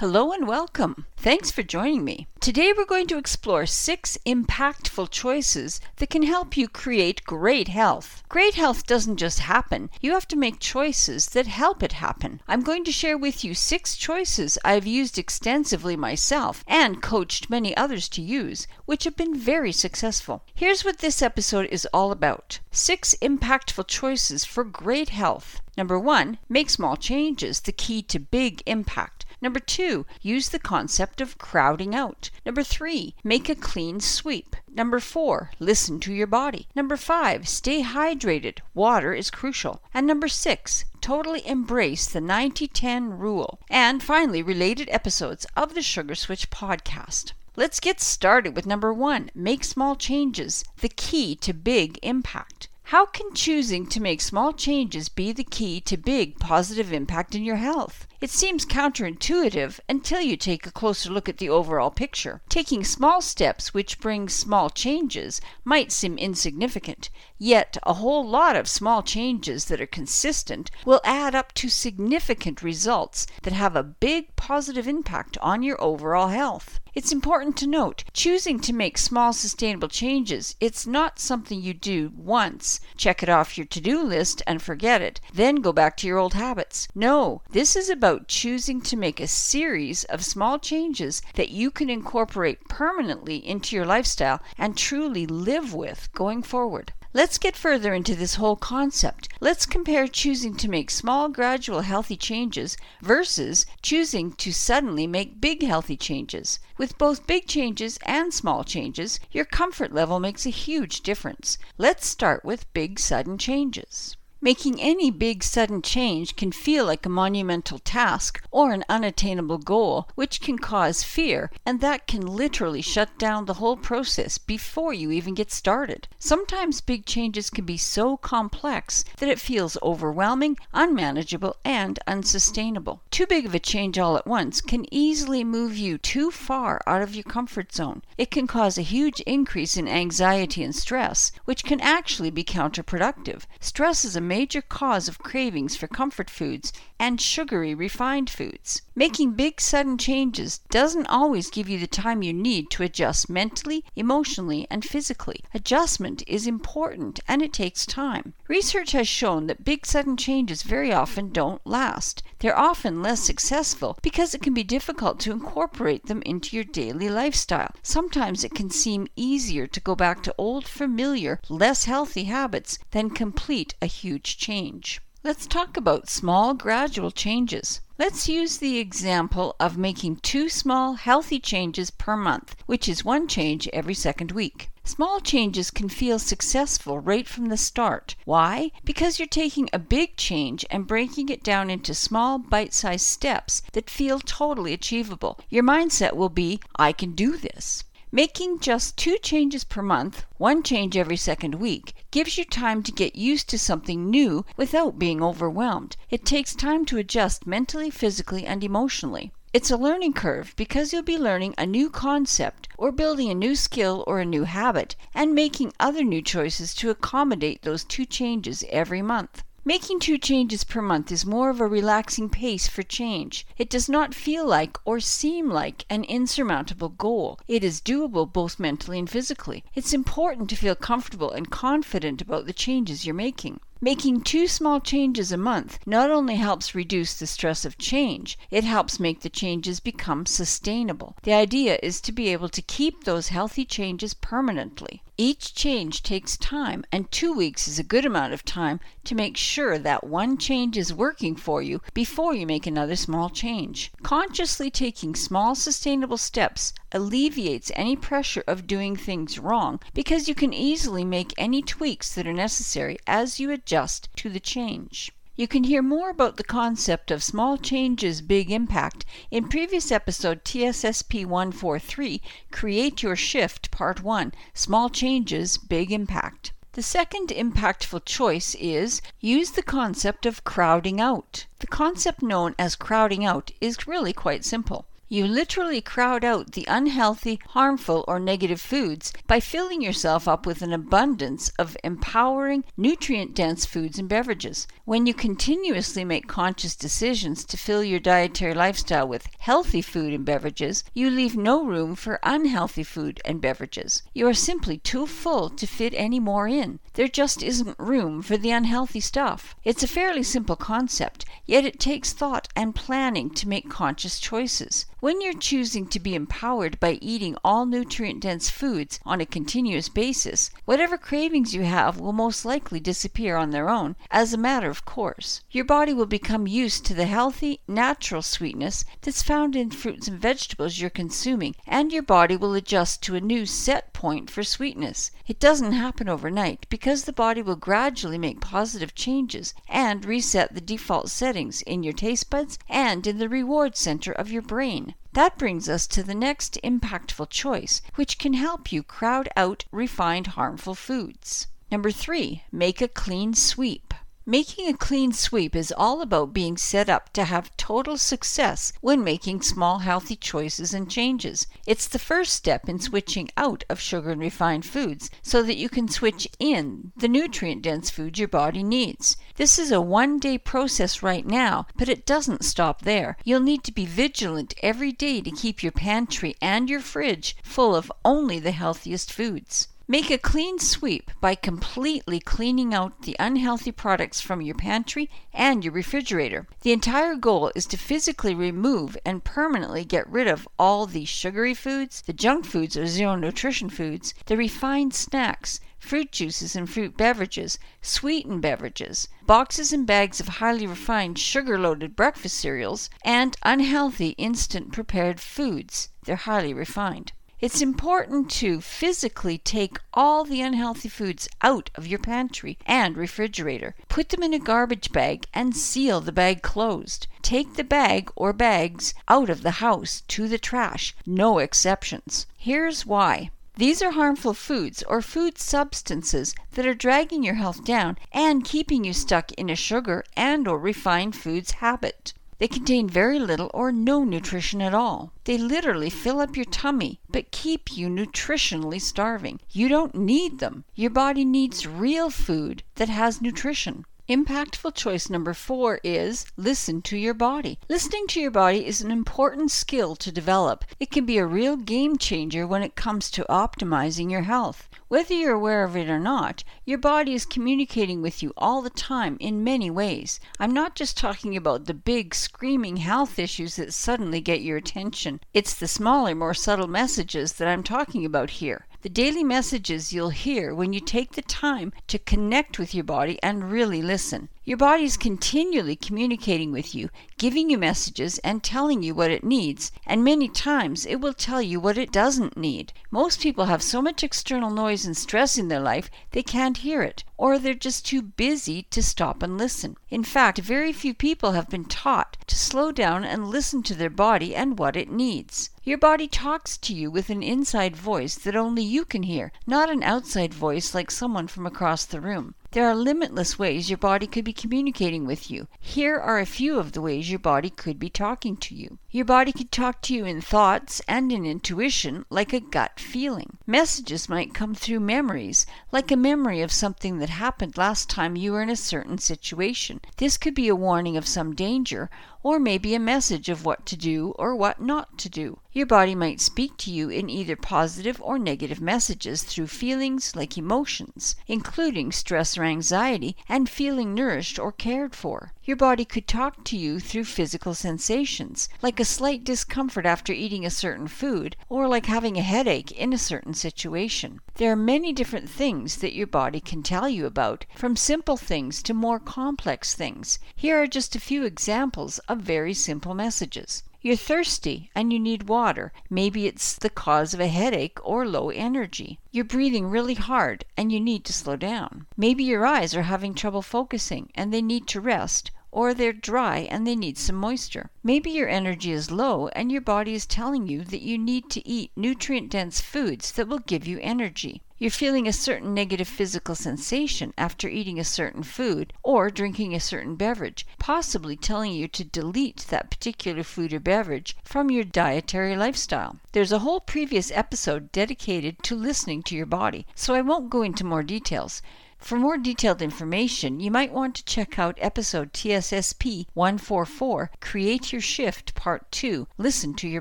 Hello and welcome. Thanks for joining me. Today we're going to explore 6 impactful choices that can help you create great health. Great health doesn't just happen. You have to make choices that help it happen. I'm going to share with you 6 choices I've used extensively myself and coached many others to use, which have been very successful. Here's what this episode is all about. 6 impactful choices for great health. Number 1, make small changes, the key to big impact. Number 2, use the concept of crowding out. Number 3, make a clean sweep. Number 4, listen to your body. Number 5, stay hydrated. Water is crucial. And number 6, totally embrace the 90-10 rule. And finally, related episodes of the Sugar Switch Podcast. Let's get started with number 1, make small changes, the key to big impact. How can choosing to make small changes be the key to big positive impact in your health? It seems counterintuitive until you take a closer look at the overall picture. Taking small steps which bring small changes might seem insignificant, yet a whole lot of small changes that are consistent will add up to significant results that have a big positive impact on your overall health. It's important to note, choosing to make small sustainable changes, it's not something you do once, check it off your to-do list and forget it, then go back to your old habits. No, this is about choosing to make a series of small changes that you can incorporate permanently into your lifestyle and truly live with going forward. Let's get further into this whole concept. Let's compare choosing to make small, gradual, healthy changes versus choosing to suddenly make big, healthy changes. With both big changes and small changes, your comfort level makes a huge difference. Let's start with big, sudden changes. Making any big sudden change can feel like a monumental task or an unattainable goal, which can cause fear, and that can literally shut down the whole process before you even get started. Sometimes big changes can be so complex that it feels overwhelming, unmanageable, and unsustainable. Too big of a change all at once can easily move you too far out of your comfort zone. It can cause a huge increase in anxiety and stress, which can actually be counterproductive. Stress is a major cause of cravings for comfort foods and sugary refined foods. Making big sudden changes doesn't always give you the time you need to adjust mentally, emotionally, and physically. Adjustment is important and it takes time. Research has shown that big sudden changes very often don't last. They're often less successful because it can be difficult to incorporate them into your daily lifestyle. Sometimes it can seem easier to go back to old, familiar, less healthy habits than complete a huge change. Let's talk about small, gradual changes. Let's use the example of making 2 small, healthy changes per month, which is 1 change every 2nd week. Small changes can feel successful right from the start. Why? Because you're taking a big change and breaking it down into small, bite-sized steps that feel totally achievable. Your mindset will be, I can do this. Making just 2 changes per month, 1 change every 2nd week, gives you time to get used to something new without being overwhelmed. It takes time to adjust mentally, physically, and emotionally. It's a learning curve because you'll be learning a new concept or building a new skill or a new habit and making other new choices to accommodate those 2 changes every month. Making 2 changes per month is more of a relaxing pace for change. It does not feel like or seem like an insurmountable goal. It is doable both mentally and physically. It's important to feel comfortable and confident about the changes you're making. Making 2 small changes a month not only helps reduce the stress of change, it helps make the changes become sustainable. The idea is to be able to keep those healthy changes permanently. Each change takes time, and 2 weeks is a good amount of time to make sure that 1 change is working for you before you make another small change. Consciously taking small, sustainable steps alleviates any pressure of doing things wrong because you can easily make any tweaks that are necessary as you adjust to the change. You can hear more about the concept of small changes, big impact in previous episode TSSP 143, Create Your Shift, Part 1, Small Changes, Big Impact. The second impactful choice is use the concept of crowding out. The concept known as crowding out is really quite simple. You literally crowd out the unhealthy, harmful, or negative foods by filling yourself up with an abundance of empowering, nutrient-dense foods and beverages. When you continuously make conscious decisions to fill your dietary lifestyle with healthy food and beverages, you leave no room for unhealthy food and beverages. You are simply too full to fit any more in. There just isn't room for the unhealthy stuff. It's a fairly simple concept, yet it takes thought and planning to make conscious choices. When you're choosing to be empowered by eating all nutrient-dense foods on a continuous basis, whatever cravings you have will most likely disappear on their own, as a matter of course. Your body will become used to the healthy, natural sweetness that's found in fruits and vegetables you're consuming, and your body will adjust to a new set point for sweetness. It doesn't happen overnight, because the body will gradually make positive changes and reset the default settings in your taste buds and in the reward center of your brain. That brings us to the next impactful choice, which can help you crowd out refined harmful foods. Number 3, make a clean sweep. Making a clean sweep is all about being set up to have total success when making small healthy choices and changes. It's the first step in switching out of sugar and refined foods so that you can switch in the nutrient-dense food your body needs. This is a one-day process right now, but it doesn't stop there. You'll need to be vigilant every day to keep your pantry and your fridge full of only the healthiest foods. Make a clean sweep by completely cleaning out the unhealthy products from your pantry and your refrigerator. The entire goal is to physically remove and permanently get rid of all the sugary foods, the junk foods or zero nutrition foods, the refined snacks, fruit juices and fruit beverages, sweetened beverages, boxes and bags of highly refined sugar-loaded breakfast cereals, and unhealthy instant prepared foods. They're highly refined. It's important to physically take all the unhealthy foods out of your pantry and refrigerator. Put them in a garbage bag and seal the bag closed. Take the bag or bags out of the house to the trash, no exceptions. Here's why. These are harmful foods or food substances that are dragging your health down and keeping you stuck in a sugar and or refined foods habit. They contain very little or no nutrition at all. They literally fill up your tummy, but keep you nutritionally starving. You don't need them. Your body needs real food that has nutrition. Impactful choice number 4 is listen to your body. Listening to your body is an important skill to develop. It can be a real game changer when it comes to optimizing your health. Whether you're aware of it or not, your body is communicating with you all the time in many ways. I'm not just talking about the big screaming health issues that suddenly get your attention. It's the smaller, more subtle messages that I'm talking about here. The daily messages you'll hear when you take the time to connect with your body and really listen. Your body is continually communicating with you, giving you messages and telling you what it needs, and many times it will tell you what it doesn't need. Most people have so much external noise and stress in their life they can't hear it, or they're just too busy to stop and listen. In fact, very few people have been taught to slow down and listen to their body and what it needs. Your body talks to you with an inside voice that only you can hear, not an outside voice like someone from across the room. There are limitless ways your body could be communicating with you. Here are a few of the ways your body could be talking to you. Your body could talk to you in thoughts and in intuition, like a gut feeling. Messages might come through memories, like a memory of something that happened last time you were in a certain situation. This could be a warning of some danger, or maybe a message of what to do or what not to do. Your body might speak to you in either positive or negative messages through feelings like emotions, including stress or anxiety, and feeling nourished or cared for. Your body could talk to you through physical sensations, like a slight discomfort after eating a certain food, or like having a headache in a certain situation. There are many different things that your body can tell you about, from simple things to more complex things. Here are just a few examples of very simple messages. You're thirsty and you need water. Maybe it's the cause of a headache or low energy. You're breathing really hard and you need to slow down. Maybe your eyes are having trouble focusing and they need to rest, or they're dry and they need some moisture. Maybe your energy is low and your body is telling you that you need to eat nutrient-dense foods that will give you energy. You're feeling a certain negative physical sensation after eating a certain food or drinking a certain beverage, possibly telling you to delete that particular food or beverage from your dietary lifestyle. There's a whole previous episode dedicated to listening to your body, so I won't go into more details. For more detailed information, you might want to check out episode TSSP 144, Create Your Shift, Part 2, Listen to Your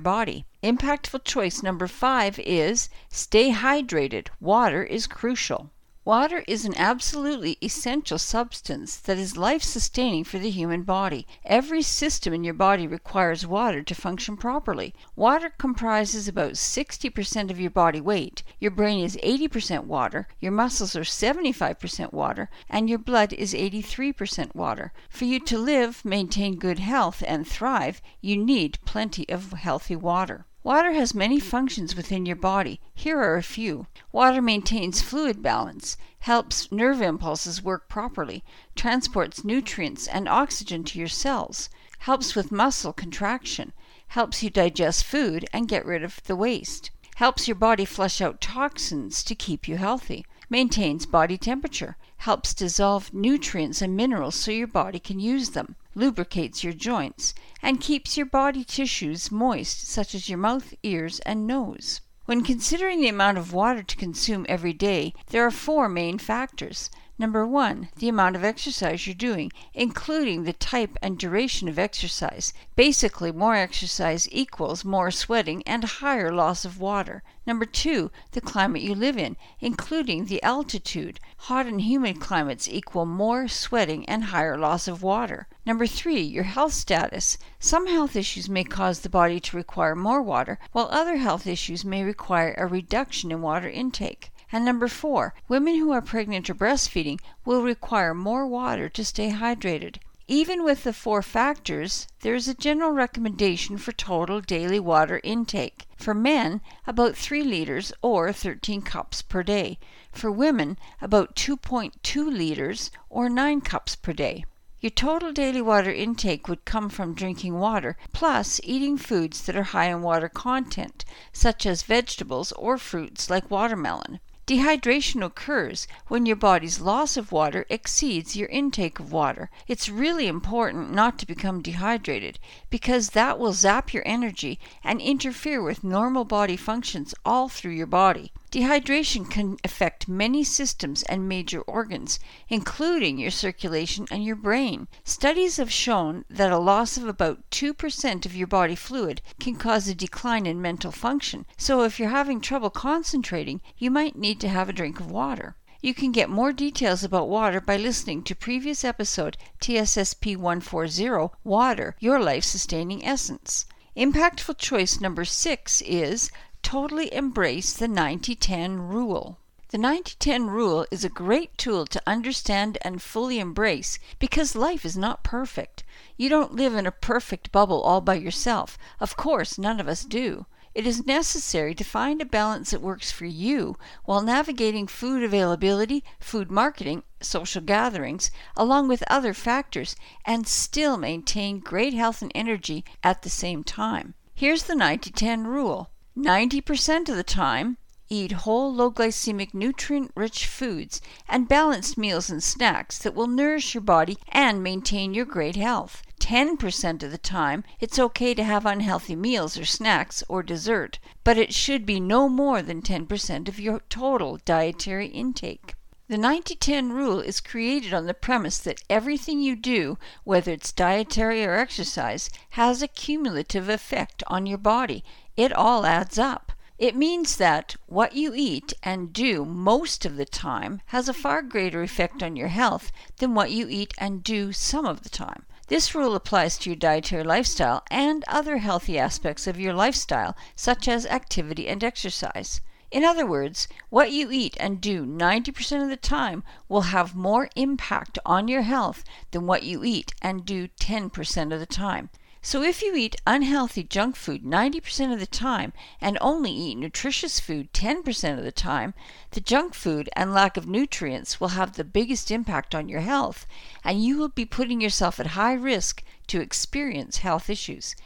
Body. Impactful choice number 5 is stay hydrated. Water is crucial. Water is an absolutely essential substance that is life-sustaining for the human body. Every system in your body requires water to function properly. Water comprises about 60% of your body weight, your brain is 80% water, your muscles are 75% water, and your blood is 83% water. For you to live, maintain good health, and thrive, you need plenty of healthy water. Water has many functions within your body. Here are a few. Water maintains fluid balance, helps nerve impulses work properly, transports nutrients and oxygen to your cells, helps with muscle contraction, helps you digest food and get rid of the waste, helps your body flush out toxins to keep you healthy, maintains body temperature, helps dissolve nutrients and minerals so your body can use them, lubricates your joints, and keeps your body tissues moist, such as your mouth, ears, and nose. When considering the amount of water to consume every day, there are 4 main factors. Number 1, the amount of exercise you're doing, including the type and duration of exercise. Basically, more exercise equals more sweating and higher loss of water. Number 2, the climate you live in, including the altitude. Hot and humid climates equal more sweating and higher loss of water. Number 3, your health status. Some health issues may cause the body to require more water, while other health issues may require a reduction in water intake. And number 4, women who are pregnant or breastfeeding will require more water to stay hydrated. Even with the 4 factors, there is a general recommendation for total daily water intake. For men, about 3 liters or 13 cups per day. For women, about 2.2 liters or 9 cups per day. Your total daily water intake would come from drinking water, plus eating foods that are high in water content, such as vegetables or fruits like watermelon. Dehydration occurs when your body's loss of water exceeds your intake of water. It's really important not to become dehydrated because that will zap your energy and interfere with normal body functions all through your body. Dehydration can affect many systems and major organs, including your circulation and your brain. Studies have shown that a loss of about 2% of your body fluid can cause a decline in mental function, so if you're having trouble concentrating, you might need to have a drink of water. You can get more details about water by listening to previous episode TSSP 140, Water, Your Life-Sustaining Essence. Impactful choice number 6 is totally embrace the 90-10 rule. The 90-10 rule is a great tool to understand and fully embrace because life is not perfect. You don't live in a perfect bubble all by yourself. Of course, none of us do. It is necessary to find a balance that works for you while navigating food availability, food marketing, social gatherings, along with other factors, and still maintain great health and energy at the same time. Here's the 90-10 rule. 90% of the time, eat whole, low-glycemic, nutrient-rich foods and balanced meals and snacks that will nourish your body and maintain your great health. 10% of the time, it's okay to have unhealthy meals or snacks or dessert, but it should be no more than 10% of your total dietary intake. The 90-10 rule is created on the premise that everything you do, whether it's dietary or exercise, has a cumulative effect on your body. It all adds up. It means that what you eat and do most of the time has a far greater effect on your health than what you eat and do some of the time. This rule applies to your dietary lifestyle and other healthy aspects of your lifestyle, such as activity and exercise. In other words, what you eat and do 90% of the time will have more impact on your health than what you eat and do 10% of the time. So if you eat unhealthy junk food 90% of the time and only eat nutritious food 10% of the time, the junk food and lack of nutrients will have the biggest impact on your health, and you will be putting yourself at high risk to experience health issues.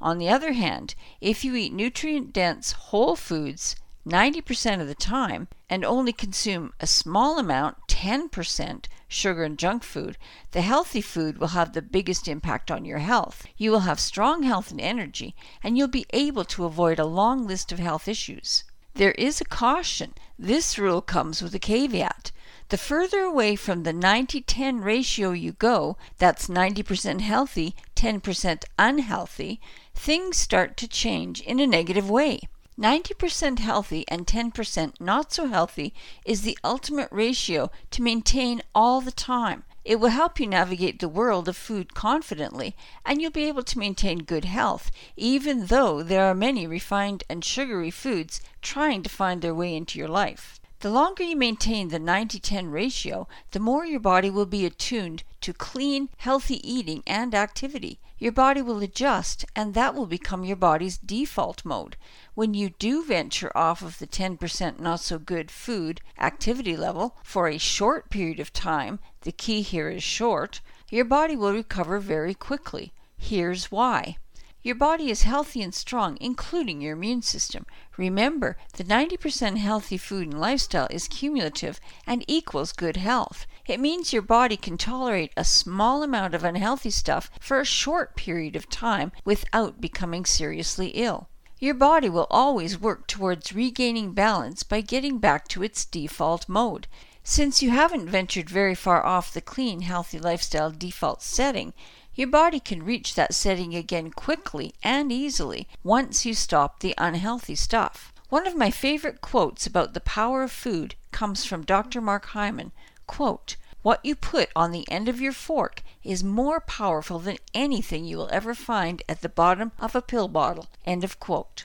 On the other hand, if you eat nutrient-dense whole foods 90% of the time and only consume a small amount, 10% sugar and junk food, the healthy food will have the biggest impact on your health. You will have strong health and energy, and you'll be able to avoid a long list of health issues. There is a caution. This rule comes with a caveat. The further away from the 90-10 ratio you go, that's 90% healthy, 10% unhealthy, things start to change in a negative way. 90% healthy and 10% not so healthy is the ultimate ratio to maintain all the time. It will help you navigate the world of food confidently, and you'll be able to maintain good health, even though there are many refined and sugary foods trying to find their way into your life. The longer you maintain the 90-10 ratio, the more your body will be attuned to clean, healthy eating and activity. Your body will adjust, and that will become your body's default mode. When you do venture off of the 10% not so good food activity level for a short period of time, the key here is short, your body will recover very quickly. Here's why. Your body is healthy and strong, including your immune system. Remember, the 90% healthy food and lifestyle is cumulative and equals good health. It means your body can tolerate a small amount of unhealthy stuff for a short period of time without becoming seriously ill. Your body will always work towards regaining balance by getting back to its default mode. Since you haven't ventured very far off the clean, healthy lifestyle default setting, your body can reach that setting again quickly and easily once you stop the unhealthy stuff. One of my favorite quotes about the power of food comes from Dr. Mark Hyman. Quote, "What you put on the end of your fork is more powerful than anything you will ever find at the bottom of a pill bottle." End of quote.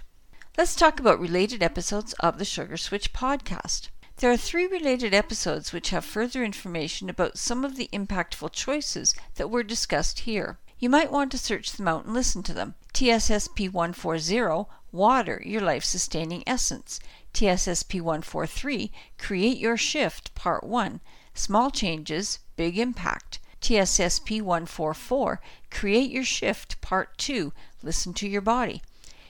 Let's talk about related episodes of the Sugar Switch podcast. There are 3 related episodes which have further information about some of the impactful choices that were discussed here. You might want to search them out and listen to them. TSSP 140, Water, Your Life-Sustaining Essence. TSSP 143, Create Your Shift, Part 1. Small Changes, Big Impact. TSSP 144, Create Your Shift, Part 2. Listen to Your Body.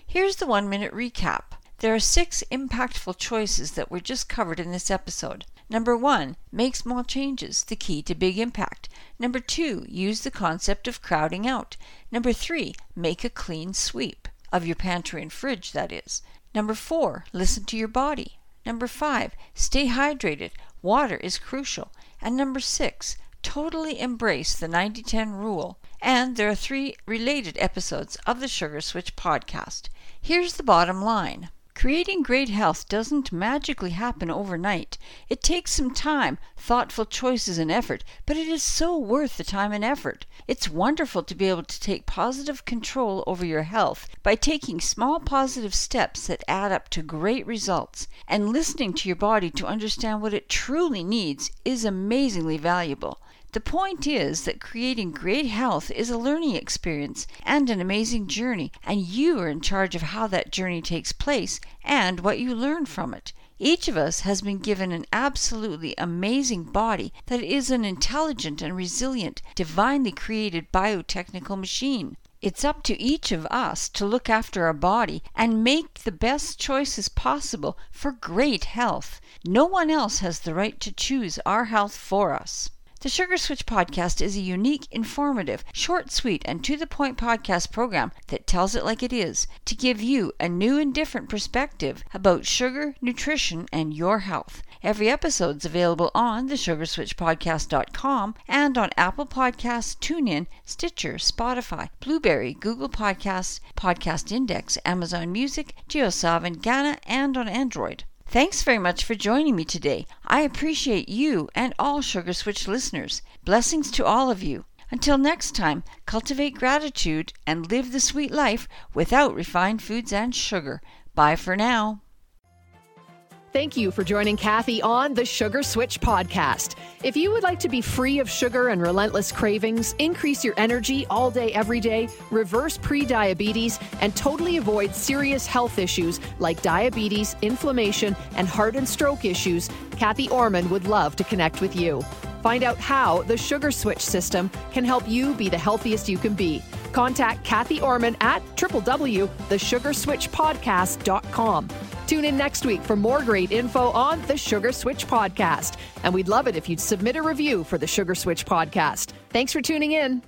Here's the 1-minute recap. There are 6 impactful choices that were just covered in this episode. Number 1, make small changes, the key to big impact. Number 2, use the concept of crowding out. Number 3, make a clean sweep, of your pantry and fridge that is. Number 4, listen to your body. Number 5, stay hydrated, water is crucial. And number 6, totally embrace the 90-10 rule. And there are 3 related episodes of the Sugar Switch podcast. Here's the bottom line. Creating great health doesn't magically happen overnight. It takes some time, thoughtful choices and effort, but it is so worth the time and effort. It's wonderful to be able to take positive control over your health by taking small positive steps that add up to great results, and listening to your body to understand what it truly needs is amazingly valuable. The point is that creating great health is a learning experience and an amazing journey, and you are in charge of how that journey takes place and what you learn from it. Each of us has been given an absolutely amazing body that is an intelligent and resilient, divinely created biotechnical machine. It's up to each of us to look after our body and make the best choices possible for great health. No one else has the right to choose our health for us. The Sugar Switch podcast is a unique, informative, short, sweet, and to-the-point podcast program that tells it like it is to give you a new and different perspective about sugar, nutrition, and your health. Every episode is available on thesugarswitchpodcast.com and on Apple Podcasts, TuneIn, Stitcher, Spotify, Blueberry, Google Podcasts, Podcast Index, Amazon Music, JioSaavn, Gaana, and on Android. Thanks very much for joining me today. I appreciate you and all Sugar Switch listeners. Blessings to all of you. Until next time, cultivate gratitude and live the sweet life without refined foods and sugar. Bye for now. Thank you for joining Cathy on the Sugar Switch Podcast. If you would like to be free of sugar and relentless cravings, increase your energy all day, every day, reverse prediabetes, and totally avoid serious health issues like diabetes, inflammation, and heart and stroke issues, Cathy Ormon would love to connect with you. Find out how the Sugar Switch system can help you be the healthiest you can be. Contact Cathy Ormon at www.thesugarswitchpodcast.com. Tune in next week for more great info on the Sugar Switch Podcast. And we'd love it if you'd submit a review for the Sugar Switch Podcast. Thanks for tuning in.